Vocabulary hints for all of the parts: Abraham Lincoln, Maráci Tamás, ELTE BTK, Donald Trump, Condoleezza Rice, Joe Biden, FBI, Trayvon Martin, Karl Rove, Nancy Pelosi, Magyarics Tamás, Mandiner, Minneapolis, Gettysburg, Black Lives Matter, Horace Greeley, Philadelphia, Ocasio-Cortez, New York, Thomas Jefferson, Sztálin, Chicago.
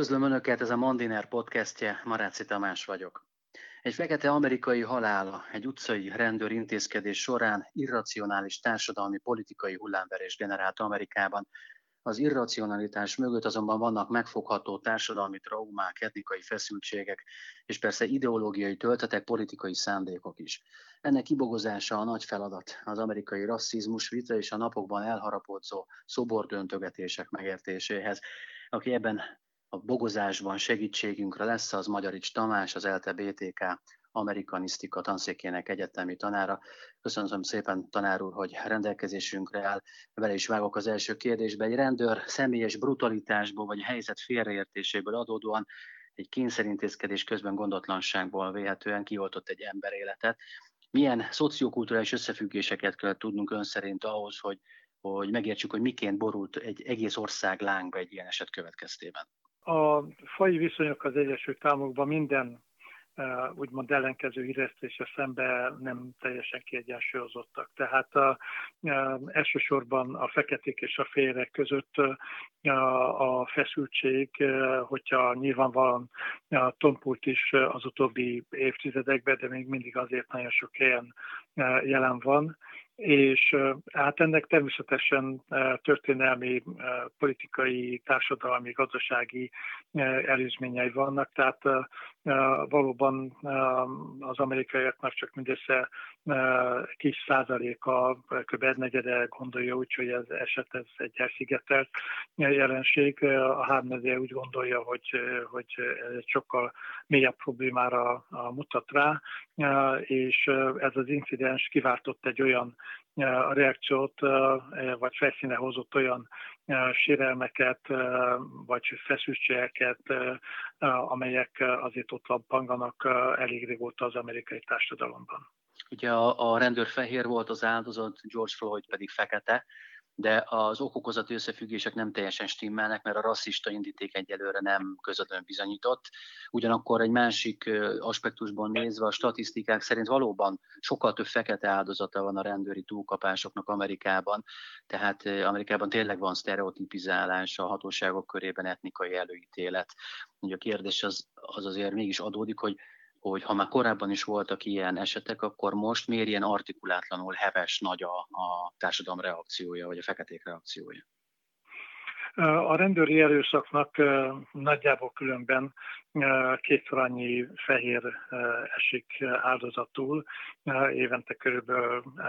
Üdvözlöm Önöket, ez a Mandiner podcastje, Maráci Tamás vagyok. Egy fekete amerikai halála egy utcai rendőr intézkedés során irracionális társadalmi-politikai hullámverés generált Amerikában. Az irracionalitás mögött azonban vannak megfogható társadalmi traumák, etnikai feszültségek, és persze ideológiai töltetek, politikai szándékok is. Ennek kibogozása a nagy feladat, az amerikai rasszizmus vita és a napokban elharapódzó szobordöntögetések megértéséhez. Aki ebben a bogozásban segítségünkre lesz, az Magyarics Tamás, az ELTE BTK amerikanisztika tanszékének egyetemi tanára. Köszönöm szépen, tanár úr, hogy rendelkezésünkre áll. Vele is vágok az első kérdésbe. Egy rendőr személyes brutalitásból vagy helyzet félreértéséből adódóan egy kényszerintézkedés közben gondotlanságból véhetően kioltott egy ember életet. Milyen szociokulturális összefüggéseket kell tudnunk ön szerint ahhoz, hogy megértsük, hogy miként borult egy egész ország lángba egy ilyen eset következtében? A faji viszonyok az Egyesült Államokban minden úgymond ellenkező híresztése szemben nem teljesen kiegyensúlyozottak. Tehát elsősorban a feketék és a fehérek között a feszültség, hogyha nyilvánvalóan tompult is az utóbbi évtizedekben, de még mindig azért nagyon sok helyen jelen van. És hát ennek természetesen történelmi, politikai, társadalmi, gazdasági előzményei vannak, tehát valóban az amerikaiaknak csak mindössze kis százaléka, kb. Egynegyede gondolja úgy, hogy ez eset ez egy elszigetelt jelenség. A háromnegyede úgy gondolja, hogy sokkal mélyebb problémára mutat rá, és ez az incidens kiváltott egy olyan a reakciót, vagy felszínre hozott olyan sérelmeket, vagy feszültségeket, amelyek azért ott lappanganak elég régóta az amerikai társadalomban. Ugye a rendőr fehér volt, az áldozat, George Floyd pedig fekete, de az okokozati összefüggések nem teljesen stimmelnek, mert a rasszista indíték egyelőre nem közvetlenül bizonyított. Ugyanakkor egy másik aspektusban nézve a statisztikák szerint valóban sokkal több fekete áldozata van a rendőri túlkapásoknak Amerikában, tehát Amerikában tényleg van sztereotipizálás, a hatóságok körében etnikai előítélet. Ugye a kérdés az azért mégis adódik, hogy ha már korábban is voltak ilyen esetek, akkor most miért ilyen artikulátlanul heves nagy a társadalom reakciója, vagy a feketék reakciója? A rendőri erőszaknak nagyjából különben kétszer annyi fehér esik áldozatul. Évente kb.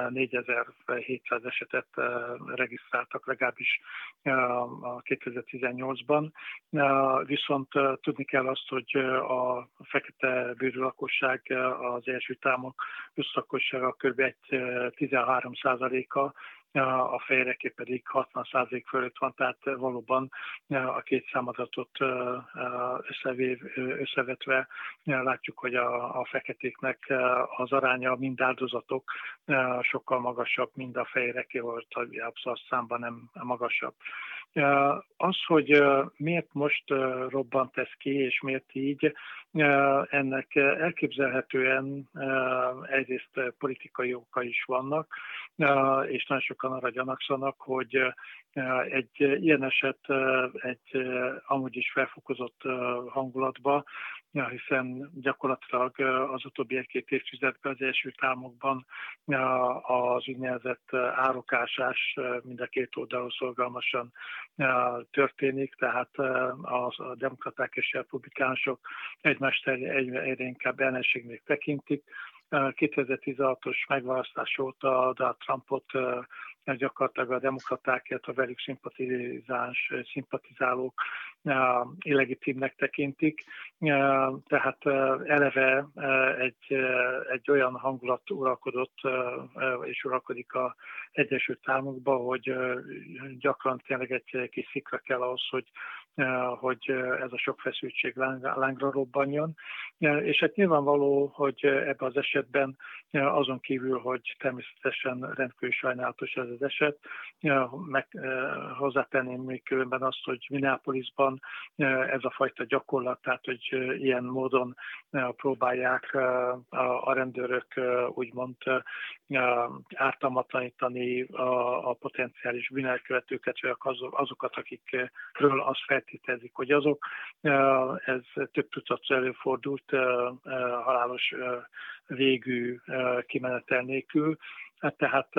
4700 esetet regisztráltak legalábbis 2018-ban. Viszont tudni kell azt, hogy a fekete bőrű lakosság, az Egyesült Államok összlakossága kb. 13%-a, a fehéreké pedig 60% fölött van, tehát valóban a két számadatot összevetve látjuk, hogy a feketéknek az aránya mind áldozatok sokkal magasabb, mind a fehéreké volt, abszolút számban nem magasabb. Az, hogy miért most robbant ez ki, és miért így, ennek elképzelhetően egyrészt politikai oka is vannak, és nagyon sokan arra gyanakszanak, hogy egy ilyen eset egy amúgy is felfokozott hangulatba, hiszen gyakorlatilag az utóbbi egy-két évtizedben az Egyesült Államokban az úgynevezett árokásás mind a két oldalról szorgalmasan történik, tehát a demokraták és republikánusok egymást egyre inkább ellenségnek tekintik. 2016-os megválasztás óta Donald Trumpot gyakorlatilag a demokraták, illetve a velük szimpatizálók illegitimnek tekintik. Tehát eleve egy olyan hangulat uralkodott és uralkodik az Egyesült Államokban, hogy gyakran tényleg egy kis szikra kell ahhoz, hogy ez a sok feszültség lángra robbanjon. És hát nyilvánvaló, hogy ebben az esetben azon kívül, hogy természetesen rendkívül sajnálatos ez az eset, hozzátenném még különben azt, hogy Minneapolisban ez a fajta gyakorlat, tehát hogy ilyen módon próbálják a rendőrök úgymond ártalmatlanítani a potenciális bűnelkövetőket, vagy azokat, akikről azt feltételezik, hogy azok, ez több tucatszor előfordult halálos végű kimenetel nélkül, tehát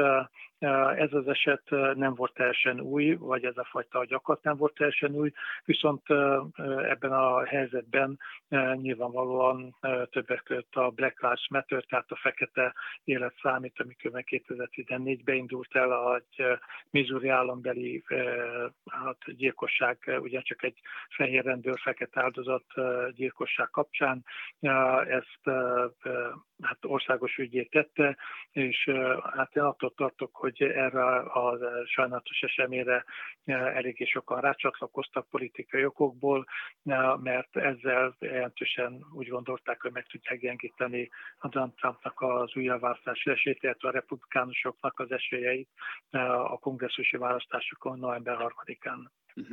ez az eset nem volt teljesen új, vagy ez a fajta gyakorlat nem volt teljesen új, viszont ebben a helyzetben nyilvánvalóan többek között a Black Lives Matter, tehát a fekete élet számít, amikor 2014-ben indult el a Missouri állambeli gyilkosság, ugyancsak egy fehér rendőr fekete áldozat gyilkosság kapcsán, ezt hát országos ügyét tette, és hát én attól tartok, hogy erre a sajnálatos eseményre eléggé sokan rácsatlakoztak politikai okokból, mert ezzel jelentősen úgy gondolták, hogy meg tudják gyengíteni a Donald Trumpnak az újraválasztási esélyt, illetve a republikánusoknak az esélyeit a kongresszusi választásokon november 3-án.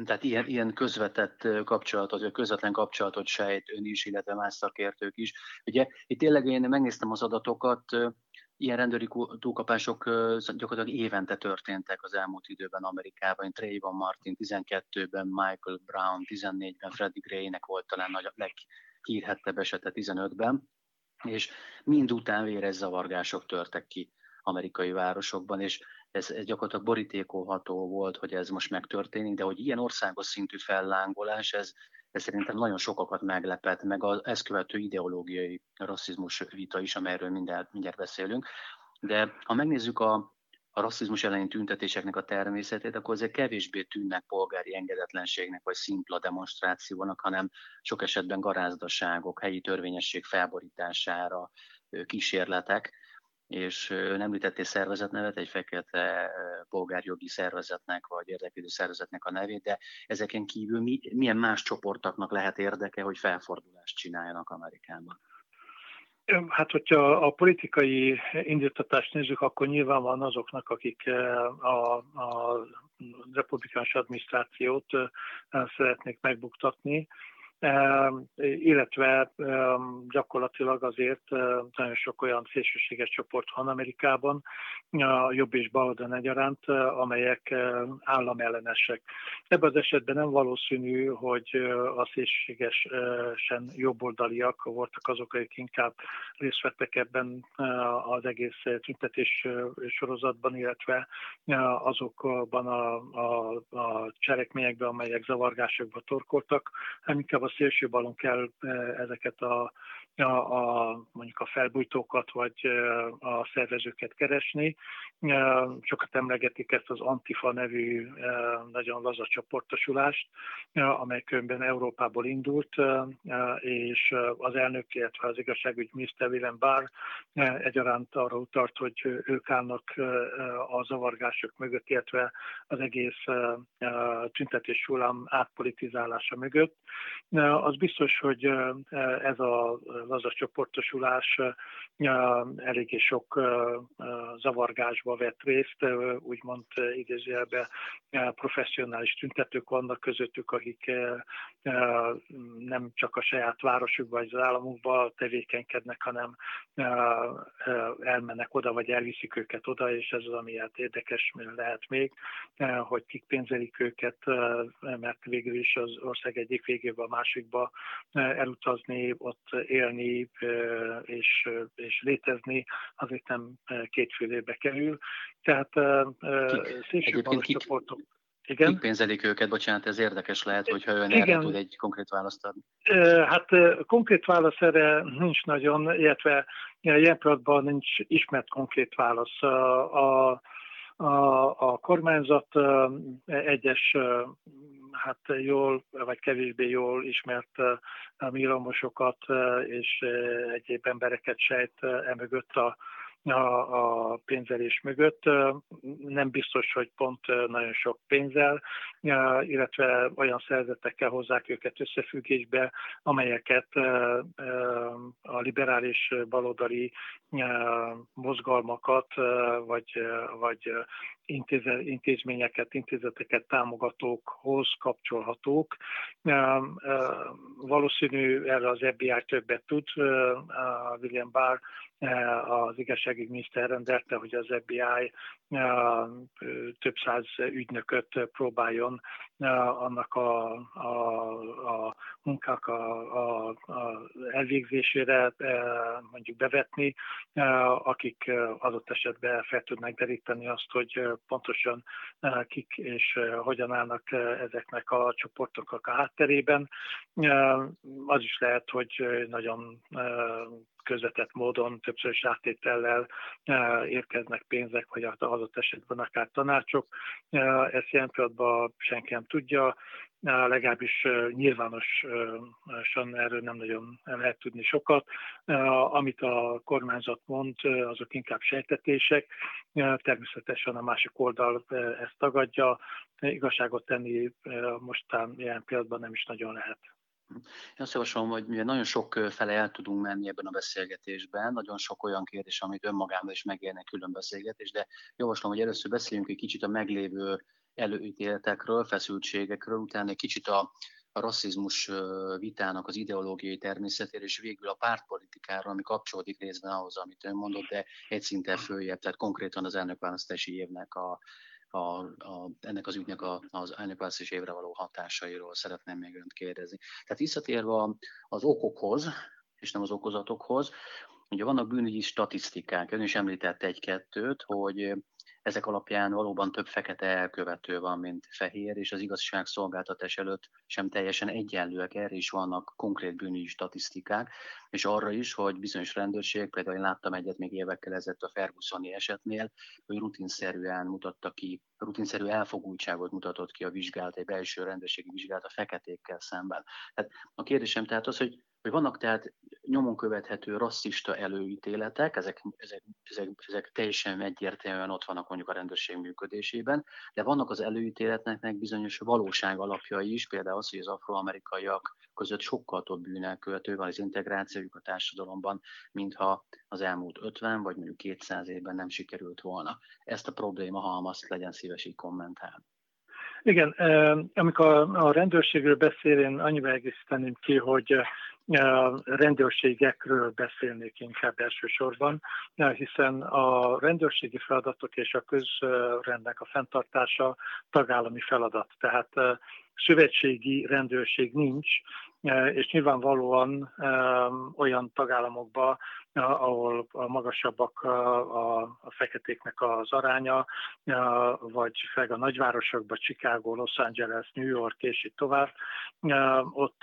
Tehát ilyen közvetett kapcsolatot, vagy közvetlen kapcsolatot sejt ön is, illetve más szakértők is. Ugye, itt tényleg én megnéztem az adatokat, ilyen rendőri túlkapások gyakorlatilag évente történtek az elmúlt időben Amerikában. Trayvon Martin 12-ben, Michael Brown 14-ben, Freddie Graynek volt talán a leghírhettebb esete 15-ben, és mind után vérezzavargások törtek ki amerikai városokban, és ez gyakorlatilag borítékolható volt, hogy ez most megtörténik, de hogy ilyen országos szintű fellángolás, ez szerintem nagyon sokakat meglepett, meg az ezt követő ideológiai rasszizmus vita is, amelyről mindjárt beszélünk. De ha megnézzük a rasszizmus elleni tüntetéseknek a természetét, akkor ezek kevésbé tűnnek polgári engedetlenségnek, vagy szimpla demonstrációnak, hanem sok esetben garázdaságok, helyi törvényesség felborítására kísérletek. És ön említettél szervezetnevet, egy fekete polgárjogi szervezetnek vagy érdeklődő szervezetnek a nevét, de ezeken kívül milyen más csoportoknak lehet érdeke, hogy felfordulást csináljanak Amerikában? Hát, hogyha a politikai indítatást nézzük, akkor nyilván van azoknak, akik a republikánus adminisztrációt szeretnék megbuktatni, illetve gyakorlatilag azért nagyon sok olyan szélsőséges csoport van Amerikában, a jobb és baloldal egyaránt, amelyek államellenesek. Ebben az esetben nem valószínű, hogy a szélsőségesen jobboldaliak voltak azok, akik inkább részt vettek ebben az egész tüntetés sorozatban, illetve azokban a cselekményekben, amelyek zavargásokba torkoltak, inkább a szélső balon kell ezeket mondjuk a felbújtókat, vagy a szervezőket keresni. Sokat emlegetik ezt az Antifa nevű nagyon laza csoportosulást, amely különben Európából indult, és az elnök, illetve az igazságügyminiszter William Barr egyaránt arra utalt, hogy ők állnak a zavargások mögött, illetve az egész tüntetés hullám átpolitizálása mögött. Az biztos, hogy ez a laza csoportosulás eléggé sok zavargásba vett részt, úgymond idézőjelben professzionális tüntetők vannak közöttük, akik nem csak a saját városukban vagy az államukban tevékenykednek, hanem elmennek oda, vagy elviszik őket oda, és ez az, ami érdekes lehet még, hogy kik pénzelik őket, mert végül is az ország egyik végébe a másikba elutazni, ott élni és létezni, azért nem kétfélébe kerül. Tehát szélső balos csoportok. Igen? Kik pénzelik őket? Bocsánat, ez érdekes lehet, hogyha ön erre tud egy konkrét választ adni. Hát konkrét válasz erre nincs nagyon, illetve ilyen pillanatban nincs ismert konkrét válasz. A kormányzat egyes, hát jól vagy kevésbé jól ismert milliómosokat és egyéb embereket sejt emögött a pénzelés mögött. Nem biztos, hogy pont nagyon sok pénzzel, illetve olyan szervezetekkel hozzák őket összefüggésbe, amelyeket a liberális baloldali mozgalmakat vagy intézményeket, intézeteket támogatókhoz kapcsolhatók. Valószínű erre az FBI többet tud, William Barr az igazságügyi miniszter rendelte, hogy az FBI több száz ügynököt próbáljon annak a munkák a elvégzésére mondjuk bevetni, akik adott esetben fel tudnak deríteni azt, hogy pontosan kik és hogyan állnak ezeknek a csoportoknak a hátterében. Az is lehet, hogy nagyon közvetett módon, többszörös áttétellel érkeznek pénzek, vagy az adott esetben akár tanácsok. Ezt ilyen pillanatban senki nem tudja, legalábbis nyilvánosan erről nem nagyon lehet tudni sokat. Amit a kormányzat mond, azok inkább sejtetések. Természetesen a másik oldal ezt tagadja. Igazságot tenni mostán ilyen pillanatban nem is nagyon lehet. Én azt javaslom, hogy mivel nagyon sok fele el tudunk menni ebben a beszélgetésben, nagyon sok olyan kérdés, amit önmagában is megérne külön beszélgetés, de javaslom, hogy először beszéljünk egy kicsit a meglévő előítéletekről, feszültségekről, utána egy kicsit a rasszizmus vitának az ideológiai természetéről, és végül a pártpolitikáról, ami kapcsolódik részben ahhoz, amit ön mondott, de egy szinten följebb, tehát konkrétan az elnökválasztási évnek ennek az ügynek az elnökválasztási évre való hatásairól szeretném még önt kérdezni. Tehát visszatérve az okokhoz, és nem az okozatokhoz, ugye vannak bűnügyi statisztikák, ön is említette egy-kettőt, hogy ezek alapján valóban több fekete elkövető van, mint fehér, és az igazságszolgáltatás előtt sem teljesen egyenlőek, erre is vannak konkrét bűnügyi statisztikák, és arra is, hogy bizonyos rendőrség, például én láttam egyet még évekkel ezelőtt a Fergusoni esetnél, hogy rutinszerű elfogultságot mutatott ki a vizsgálat, egy belső rendőrségi vizsgálat a feketékkel szemben. Tehát a kérdésem tehát az, hogy vannak tehát nyomon követhető rasszista előítéletek, ezek teljesen egyértelműen ott vannak mondjuk a rendőrség működésében, de vannak az előítéletnek bizonyos valóság alapjai is, például az, hogy az afroamerikaiak között sokkal több bűnelkövető van az integrációjuk a társadalomban, mintha az elmúlt 50 vagy mondjuk 200 évben nem sikerült volna. Ezt a probléma halmazt legyen szíves így kommentálni. Igen, amikor a rendőrségről beszél, én annyira egészíteném ki, hogy rendőrségekről beszélnék inkább elsősorban, hiszen a rendőrségi feladatok és a közrendnek a fenntartása tagállami feladat. Tehát szövetségi rendőrség nincs, és nyilvánvalóan olyan tagállamokban, ahol magasabbak a feketéknek az aránya, vagy főleg a nagyvárosokban, Chicago, Los Angeles, New York és így tovább, ott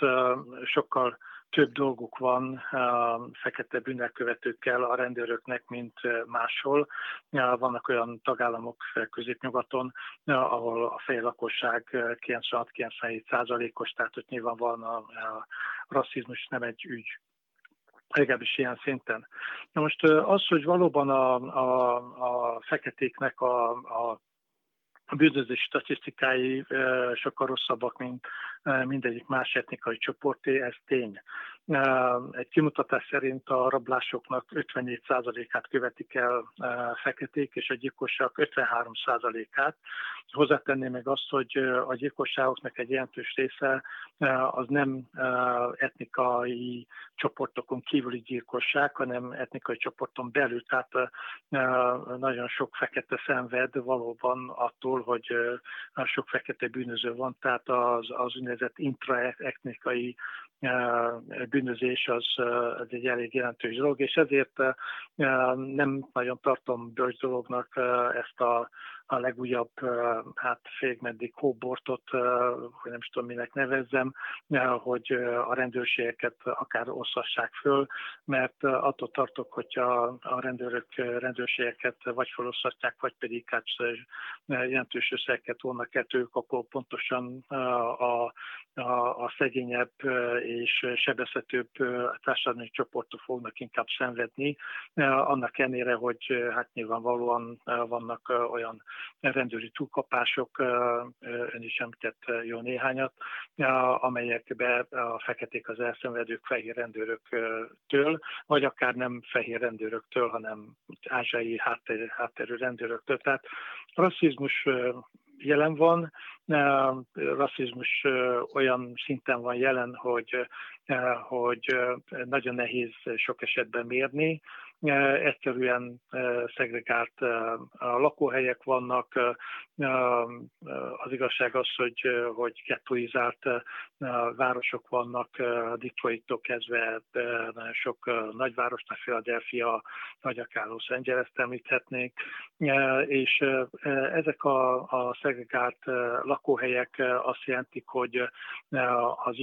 sokkal több dolguk van fekete bűnelkövetőkkel a rendőröknek, mint máshol. Vannak olyan tagállamok Középnyugaton, ahol a fehér lakosság 96-97%-os, tehát ott nyilván van a rasszizmus, nem egy ügy. Legalábbis ilyen szinten. Na most az, hogy valóban a feketéknek a bűnözési statisztikái sokkal rosszabbak, mint mindegyik más etnikai csoporté, ez tény. Egy kimutatás szerint a rablásoknak 54%-át követik el feketék, és a gyilkosság 53%-át. Hozzátenném meg azt, hogy a gyilkosságoknak egy jelentős része az nem etnikai csoportokon kívüli gyilkosság, hanem etnikai csoporton belül, tehát nagyon sok fekete szenved valóban attól, hogy sok fekete bűnöző van, tehát az úgynevezett intraetnikai bűnözés az egy elég jelentős dolog, és ezért nem nagyon tartom bölcs dolognak ezt a legújabb, hát félig meddig hóbortot, hogy nem is tudom minek nevezzem, hogy a rendőrségeket akár osszassák föl, mert attól tartok, hogyha a rendőrök rendőrségeket vagy felosztatják, vagy pedig hát jelentős összegeket vonnak ettől, akkor pontosan a szegényebb és sebezhetőbb társadalmi csoportok fognak inkább szenvedni, annak ellenére, hogy hát nyilvánvalóan vannak olyan rendőri túlkapások, ön is említett jó néhányat, amelyekbe a feketék az elszenvedők fehér rendőröktől, vagy akár nem fehér rendőröktől, hanem ázsiai hátterű rendőröktől. Tehát rasszizmus jelen van, rasszizmus olyan szinten van jelen, hogy nagyon nehéz sok esetben mérni, egyszerűen szegregált lakóhelyek vannak, az igazság az, hogy gettóizált városok vannak, Detroittól kezdve nagyon sok nagyvárosnak, Philadelphia, vagy akár Los Angeles-t említhetnénk, és ezek a szegregált lakóhelyek azt jelentik, hogy az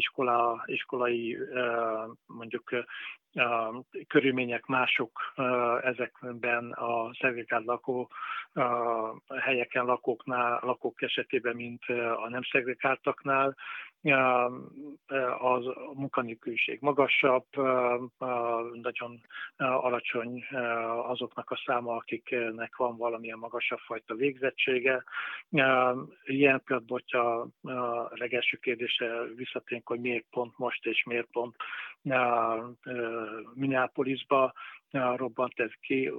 iskolai mondjuk körülmények mások ezekben a szegregált helyeken lakók esetében, mint a nem szegregáltaknál. Az munkanélküliség magasabb, nagyon alacsony azoknak a száma, akiknek van valamilyen magasabb fajta végzettsége. Ilyen például, hogyha a legelső kérdésre visszatérünk, hogy miért pont most és miért pont Minneapolisba robbant ez ki,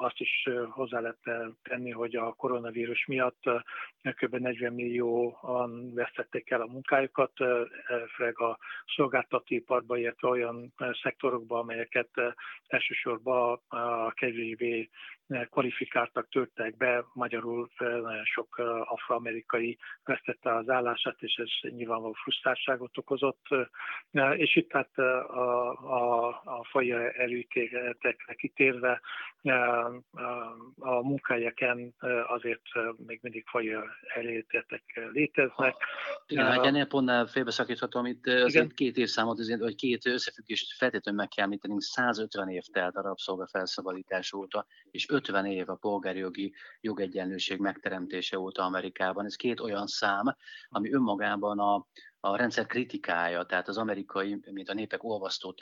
azt is hozzá lehet tenni, hogy a koronavírus miatt kb. 40 millióan vesztették el a munkájukat, főleg a szolgáltatóiparban, illetve olyan szektorokban, amelyeket elsősorban kevésbé kvalifikáltak törtek be, magyarul nagyon sok afroamerikai vesztette az állását, és ez nyilvánvaló frusztráltságot okozott. És itt hát a faji előítéletekre kitérve a munkahelyeken azért még mindig faji előítéletek léteznek. Hát ennél pontnál félbeszakíthatom, itt azért két évszámot, vagy két összefüggést feltétlenül meg kell említenünk, 150 év telt a rabszolgafelszabadítás óta, és 50 év a polgári jogi jogegyenlőség megteremtése óta Amerikában. Ez két olyan szám, ami önmagában a rendszer kritikája, tehát az amerikai, mint a népek olvasztó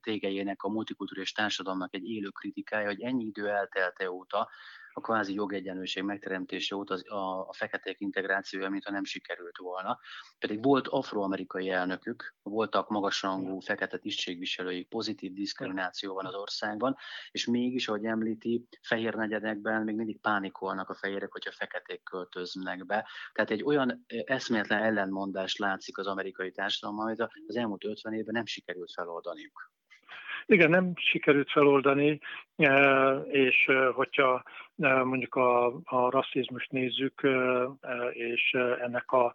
tégelyének, a multikultúrás társadalomnak egy élő kritikája, hogy ennyi idő eltelte óta, a kvázi jogegyenlőség megteremtése óta a feketék integrációja, mintha nem sikerült volna. Pedig volt afroamerikai elnökük, voltak magasrangú fekete tisztségviselőik, pozitív diszkrimináció van az országban, és mégis, ahogy említi, fehér negyedekben még mindig pánikolnak a fehérek, hogyha feketék költöznek be. Tehát egy olyan eszméletlen ellentmondás látszik az amerikai társadalomban, amit az elmúlt 50 évben nem sikerült feloldaniuk. Igen, nem sikerült feloldani, és hogyha mondjuk a rasszizmust nézzük, és ennek a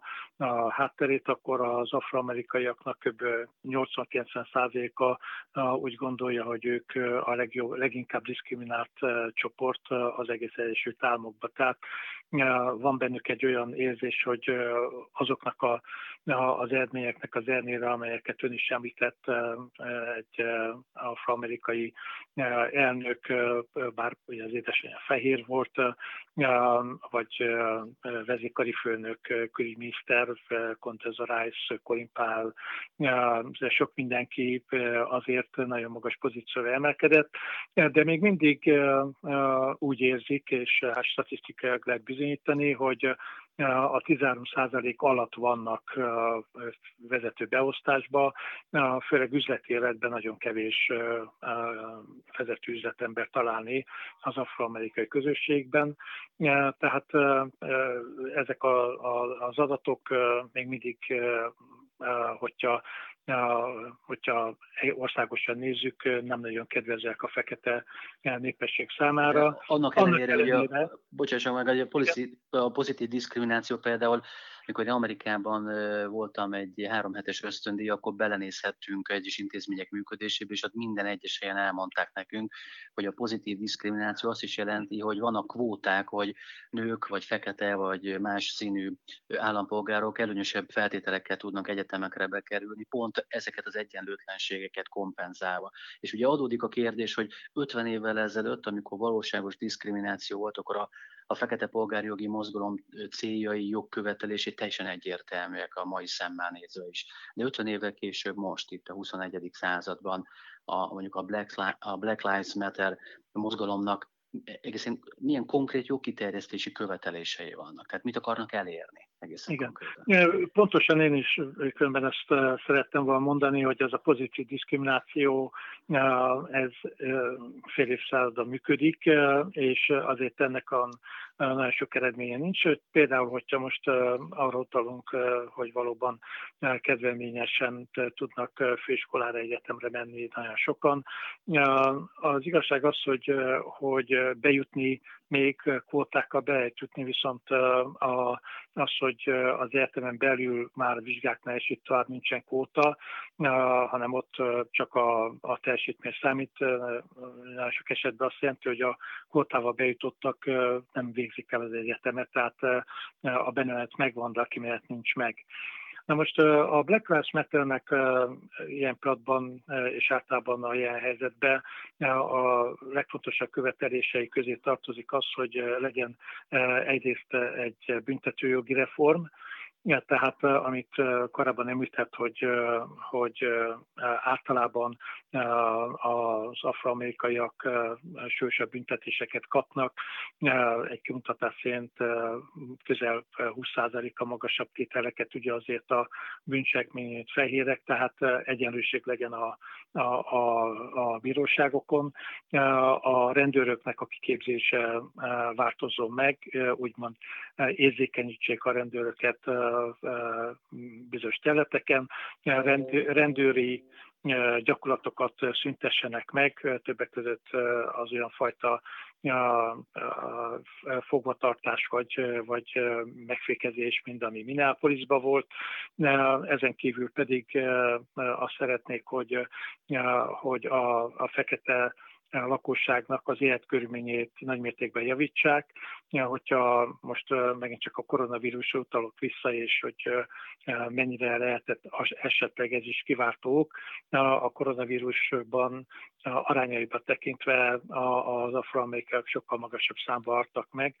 hátterét, akkor az afroamerikaiaknak kb. 80-90%-a úgy gondolja, hogy ők a leginkább diszkriminált csoport az egész Egyesült Államokban. Tehát van bennük egy olyan érzés, hogy azoknak az eredményeknek az ellenére, amelyeket ön is említett, egy afroamerikai elnök, bár az édesanyja fehér volt, vagy vezérkari főnök, külügyminiszter, Condoleezza Rice, Colin Powell, sok mindenki azért nagyon magas pozícióra emelkedett, de még mindig úgy érzik, és hát statisztikailag lehet bizonyítani, hogy a 13% alatt vannak vezető beosztásba, főleg üzleti életben nagyon kevés vezető üzletember találni az afroamerikai közösségben. Tehát ezek az adatok még mindig, hogyha országosan nézzük, nem nagyon kedvezőek a fekete népesség számára. De annak ellenére hogy bocsássak meg, a pozitív diszkrimináció például, amikor Amerikában voltam egy 3 hetes ösztöndíj, akkor belenézhettünk egyes intézmények működésébe, és ott minden egyes helyen elmondták nekünk, hogy a pozitív diszkrimináció azt is jelenti, hogy vannak kvóták, hogy nők, vagy fekete, vagy más színű állampolgárok előnyösebb feltételekkel tudnak egyetemekre bekerülni, pont ezeket az egyenlőtlenségeket kompenzálva. És ugye adódik a kérdés, hogy 50 évvel ezelőtt, amikor valóságos diszkrimináció volt, akkor a fekete polgárjogi mozgalom céljai, jogkövetelését teljesen egyértelműek a mai szemmel nézve is. De 50 évvel később most, itt a 21. században mondjuk a Black Lives Matter mozgalomnak egészen milyen konkrét jogkiterjesztési követelései vannak? Tehát mit akarnak elérni? egészen igen. Konkrétan. Pontosan én is különben ezt szerettem volna mondani, hogy ez a pozitív diszkrimináció, ez fél évszázada működik, és azért ennek a nagyon sok eredménye nincs. Például, hogyha most arra utalunk, hogy valóban kedvezményesen tudnak főiskolára, egyetemre menni nagyon sokan. Az igazság az, hogy bejutni még kvótákkal bejutni, viszont az, hogy az egyetemen belül már vizsgáknál is itt tovább nincsen kvóta, hanem ott csak a teljesítmény számít. Nagyon sok esetben azt jelenti, hogy a kvótával bejutottak nem végzik el az egyetemet, tehát a benevet megvan, de a kimenet nincs meg. Na most a Black Lives Matter-nek ilyen pillanatban és általában a ilyen helyzetben a legfontosabb követelései közé tartozik az, hogy legyen egyrészt egy büntetőjogi reform, ja, tehát amit korábban említett, hogy általában az afroamerikaiak súlyosabb büntetéseket kapnak, egy kimutatás szerint közel 20%-a magasabb tételeket ugye azért a bűncselekményét fehérek, tehát egyenlőség legyen a bíróságokon. A rendőröknek a kiképzése változzon meg, úgymond érzékenyítsék a rendőröket bizonyos területeken, rendőri gyakorlatokat szüntessenek meg, többek között az olyan fajta fogvatartás vagy megfékezés, mint ami Minneapolisban volt. Ezen kívül pedig azt szeretnék, hogy a fekete lakosságnak az életkörülményét nagymértékben javítsák. Hogyha most megint csak a koronavírusra utalok vissza, és hogy mennyire lehetett esetleg ez is kiváltók, a koronavírusban arányaiban tekintve az afroamerikaiak sokkal magasabb számba haltak meg,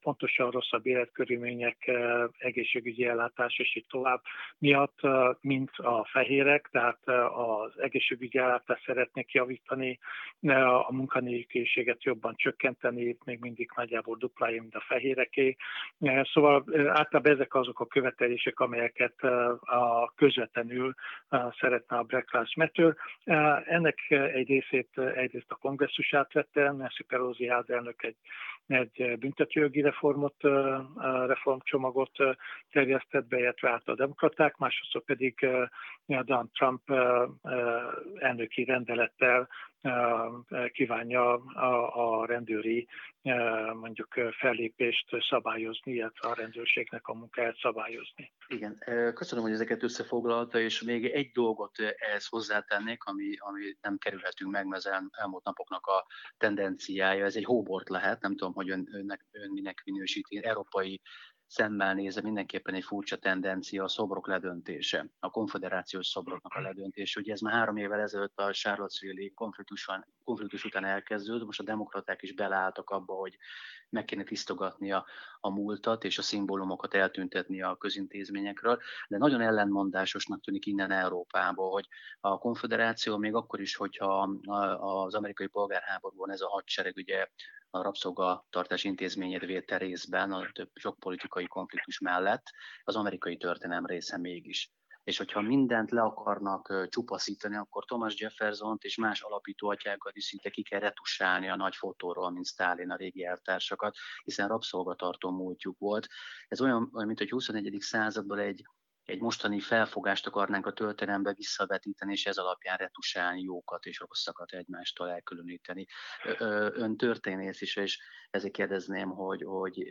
pontosan rosszabb életkörülmények, egészségügyi ellátás és így tovább miatt, mint a fehérek, tehát az egészségügyi ellátást szeretnék javítani, a munkanélküliséget jobban csökkenteni, még mindig nagyjából duplája, mint a fehéreké. Szóval általában ezek azok a követelések, amelyeket közvetlenül szeretne a Black Lives Matter. Ennek egy részét egyrészt a kongresszus átvette, Nancy Pelosi házelnök egy büntetőjogi reformcsomagot terjesztett be, illetve át a demokraták, másodszor pedig Donald Trump elnöki rendelettel kívánja a rendőri mondjuk fellépést szabályozni, illetve a rendőrségnek a munkáját szabályozni. Igen, köszönöm, hogy ezeket összefoglalta, és még egy dolgot ehhez hozzátennék, ami nem kerülhetünk meg, mert az elmúlt napoknak a tendenciája, ez egy hóbort lehet, nem tudom, hogy ön minek minősíti, európai szemmel nézve mindenképpen egy furcsa tendencia a szobrok ledöntése, a konfederációs szobroknak a ledöntése. Ugye ez már 3 évvel ezelőtt a Charlottesville-i konfliktus után elkezdődött, most a demokraták is beleálltak abba, hogy meg kéne tisztogatni a múltat és a szimbólumokat eltüntetni a közintézményekről, de nagyon ellenmondásosnak tűnik innen Európából, hogy a konfederáció még akkor is, hogyha az amerikai polgárháborúban ez a hadsereg ugye a rabszolgatartás intézményét védte részben, a több sok politikai konfliktus mellett, az amerikai történelem része mégis. És hogyha mindent le akarnak csupaszítani, akkor Thomas Jeffersont és más alapítóatyákat is szinte ki kell retussálni a nagy fotóról, mint Sztálin a régi elvtársakat, hiszen rabszolgatartó múltjuk volt. Ez olyan, mint hogy 21. században egy mostani felfogást akarnánk a történelembe visszavetíteni, és ez alapján retusálni jókat és rosszakat egymástól elkülöníteni. Ön történész is, és ezért kérdezném, hogy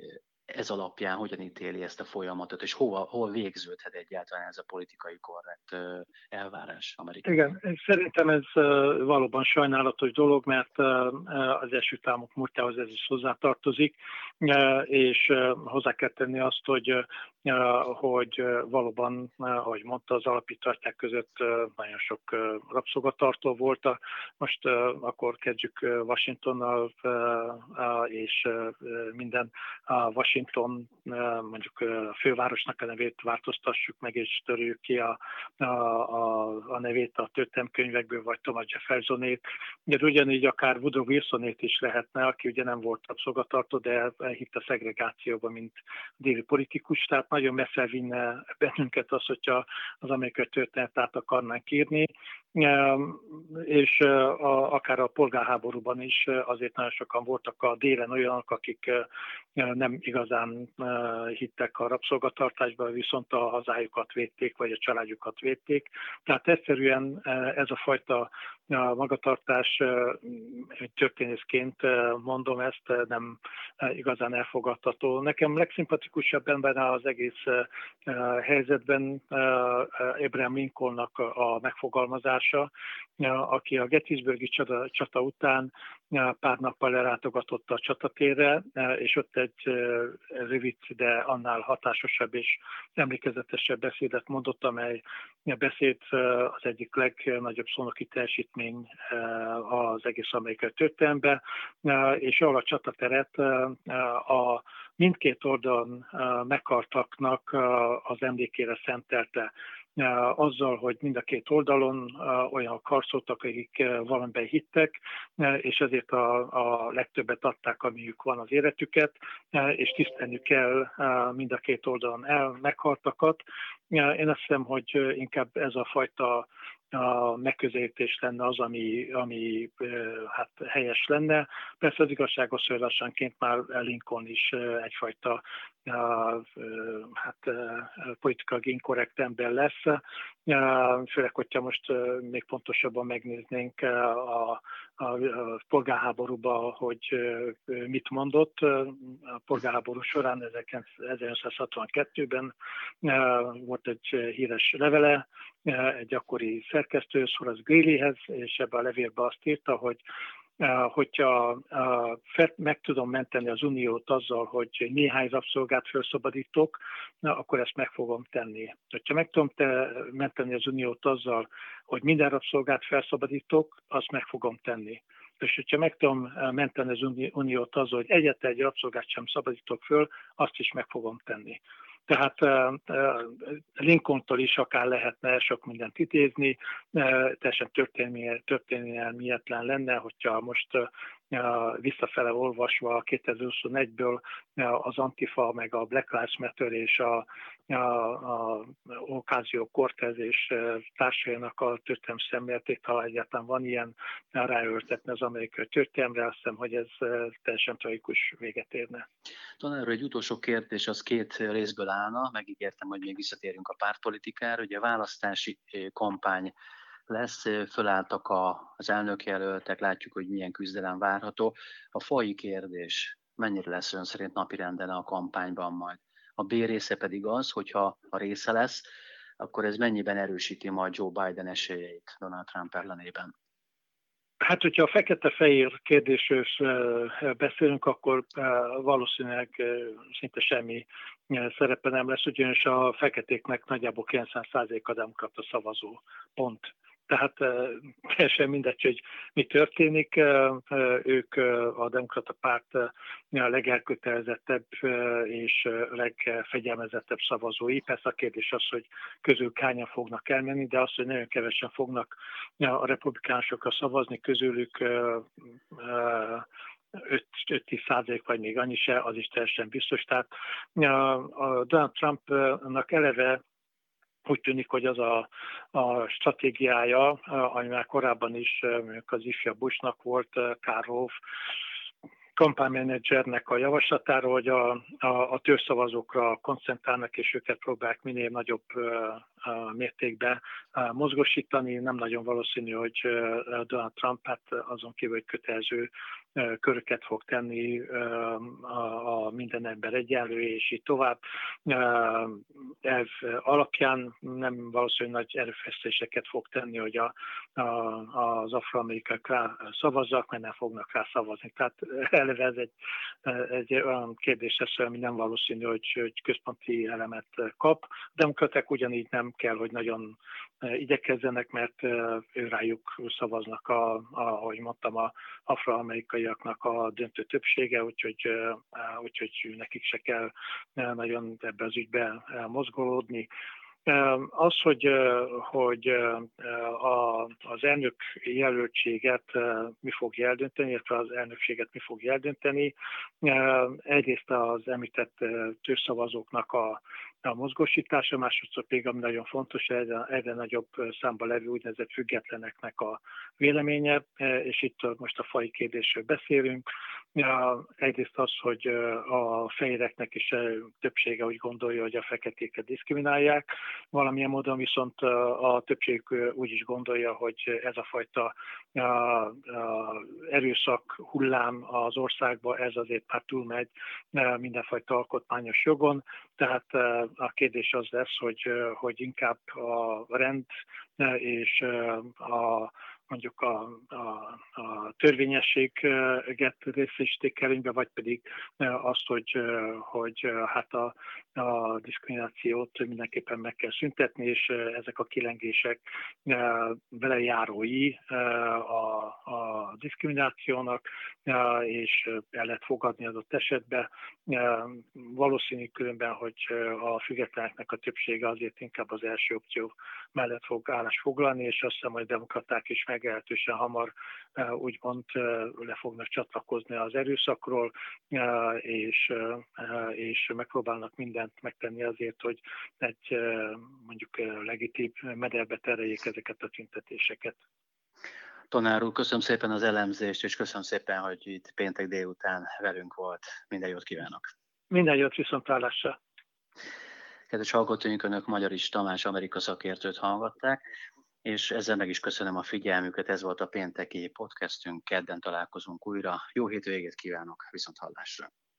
ez alapján hogyan ítéli ezt a folyamatot, és hol végződhet egyáltalán ez a politikai korrekt elvárás Amerikában? Igen, szerintem ez valóban sajnálatos dolog, mert az esőtámok múltjához ez is hozzátartozik, és hozzá kell tenni azt, hogy valóban, ahogy mondta, az alapítóatyák között nagyon sok rabszolgatartó volt. Most akkor kezdjük Washingtonnal, és minden Washington Washington mondjuk a fővárosnak a nevét változtassuk meg, és törjük ki a nevét a történelemkönyvekből, vagy Thomas Jeffersonét. Ugye ugyanígy akár Woodrow Wilsonét is lehetne, aki ugye nem volt rabszolgatartó, de elhitt a szegregációba, mint déli politikus. Tehát nagyon messze vinne bennünket az, hogyha az amerikai történet át akarnánk írni. És akár a polgárháborúban is azért nagyon sokan voltak a délen olyanok, akik nem igazán hittek a rabszolgatartásban, viszont a hazájukat védték, vagy a családjukat védték. Tehát egyszerűen ez a fajta magatartás, történészként mondom ezt, nem igazán elfogadható. Nekem legszimpatikusabb ember az egész helyzetben Abraham Lincolnnak a megfogalmazása, aki a Gettysburgi csata után pár nappal lerátogatott a csatatérre, és ott egy rövid, de annál hatásosabb és emlékezetesebb beszédet mondott, amely a beszéd az egyik legnagyobb szónoki teljesítmény az egész amerikai történelemben, és ahol a csatateret a mindkét oldalon meghaltaknak az emlékére szentelte, azzal, hogy mind a két oldalon olyan harcoltak, akik valamiben hittek, és ezért a legtöbbet adták, amiük van az életüket, és tisztelnünk kell mind a két oldalon meghaltakat. Én azt hiszem, hogy inkább ez a fajta megközelítés lenne az, ami hát helyes lenne. Persze az igazságoszolásanként már Lincoln is egyfajta hát, politikai inkorrekt ember lesz, főleg, hogyha most még pontosabban megnéznénk a polgárháborúba, hogy mit mondott. A polgárháború során 1962-ben volt egy híres levele egy akkori szerkesztőhöz, Horace Greeleyhez, és ebbe a levélbe azt írta, hogy hogyha meg tudom menteni az uniót azzal, hogy néhány rabszolgát felszabadítok, akkor ezt meg fogom tenni. Ha meg tudom menteni az uniót azzal, hogy minden rabszolgát felszabadítok, azt meg fogom tenni. És hogyha meg tudom menteni az uniót azzal, hogy egyetlen egy rabszolgát sem szabadítok föl, azt is meg fogom tenni. Tehát Lincolntól is akár lehetne sok mindent idézni, teljesen történelmietlen lenne, hogyha most visszafele olvasva a 2021-ből az Antifa, meg a Black Lives Matter és a Ocasio-Cortez és társainak a történelmi szemléletét, ha egyáltalán van ilyen, ráöltetne az amerikai történelemre, azt hiszem, hogy ez teljesen tragikus véget érne. Tanár úr, egy utolsó kérdés, az két részből állna, megígértem, hogy még visszatérünk a pártpolitikára, ugye a választási kampány lesz, fölálltak az elnökjelöltek, látjuk, hogy milyen küzdelem várható. A faji kérdés mennyire lesz ön szerint napirenden a kampányban majd? A B része pedig az, hogyha a része lesz, akkor ez mennyiben erősíti majd Joe Biden esélyeit Donald Trump ellenében? Hát, hogyha a fekete-fehér kérdésről beszélünk, akkor valószínűleg szinte semmi szerepe nem lesz, ugyanis a feketéknek nagyjából 90%-a demokrata szavazó, pont. Tehát teljesen mindegy, hogy mi történik, ők a demokrata párt a legelkötelezettebb és legfegyelmezettebb szavazói. Persze a kérdés az, hogy közül hányan fognak elmenni, de az, hogy nagyon kevesen fognak a republikánusokra szavazni, közülük 5-10% vagy még annyi se, az is teljesen biztos. Tehát a Donald Trumpnak eleve úgy tűnik, hogy az a stratégiája, ami már korábban is az ifja Bushnak volt, Karl Rove kampánymenedzsernek a javaslatáról, hogy a törzszavazókra koncentrálnak, és őket próbálják minél nagyobb mértékben mozgosítani. Nem nagyon valószínű, hogy Donald Trump hát azon kívül, hogy kötelező köröket fog tenni a minden ember egyenlő, és így tovább. Ez alapján nem valószínű, hogy nagy erőfeszítéseket fog tenni, hogy az afroamerikaiak rá szavazzak, mert nem fognak rá szavazni. Tehát eleve ez egy olyan kérdés lesz, ami nem valószínű, hogy központi elemet kap. A demokraták ugyanígy nem kell, hogy nagyon igyekezzenek, mert rájuk szavaznak, ahogy mondtam, az afroamerikai amerikaiaknak a döntő többsége, úgyhogy nekik se kell nagyon ebbe az ügybe mozgolódni. Az, hogy az elnök jelöltséget mi fogja eldönteni, illetve az elnökséget mi fogja eldönteni, egyrészt az említett tőszavazóknak a mozgósítása, másodszor pedig, ami nagyon fontos, egyre nagyobb számban levő úgynevezett függetleneknek a véleménye, és itt most a faji kérdésről beszélünk. Egyrészt az, hogy a fehéreknek is többsége úgy gondolja, hogy a feketéket diszkriminálják, valamilyen módon viszont a többség úgy is gondolja, hogy ez a fajta erőszak hullám az országba, ez azért már túlmegy mindenfajta alkotmányos jogon, tehát a kérdés az lesz, hogy inkább a rend és mondjuk a törvényességet részesítik előnybe, vagy pedig azt, hogy hát a diszkriminációt mindenképpen meg kell szüntetni, és ezek a kilengések velejárói a diszkriminációnak, és el lehet fogadni adott esetben. Valószínű különben, hogy a függetleneknek a többsége azért inkább az első opció mellett fog állást foglalni, és azt hiszem, hogy a demokraták is meglehetősen hamar úgymond le fognak csatlakozni az erőszakról, és megpróbálnak mindent megtenni azért, hogy egy mondjuk legitim mederbe tereljék ezeket a tüntetéseket. Tanár úr, köszönöm szépen az elemzést, és köszönöm szépen, hogy itt péntek délután velünk volt. Minden jót kívánok! Minden jót, viszontlátásra! Kedves hallgatóink, Önök Magyarics Tamás Amerika szakértőt hallgatták, és ezzel meg is köszönöm a figyelmüket. Ez volt a pénteki podcastünk, kedden találkozunk újra. Jó hétvégét kívánok, viszonthallásra!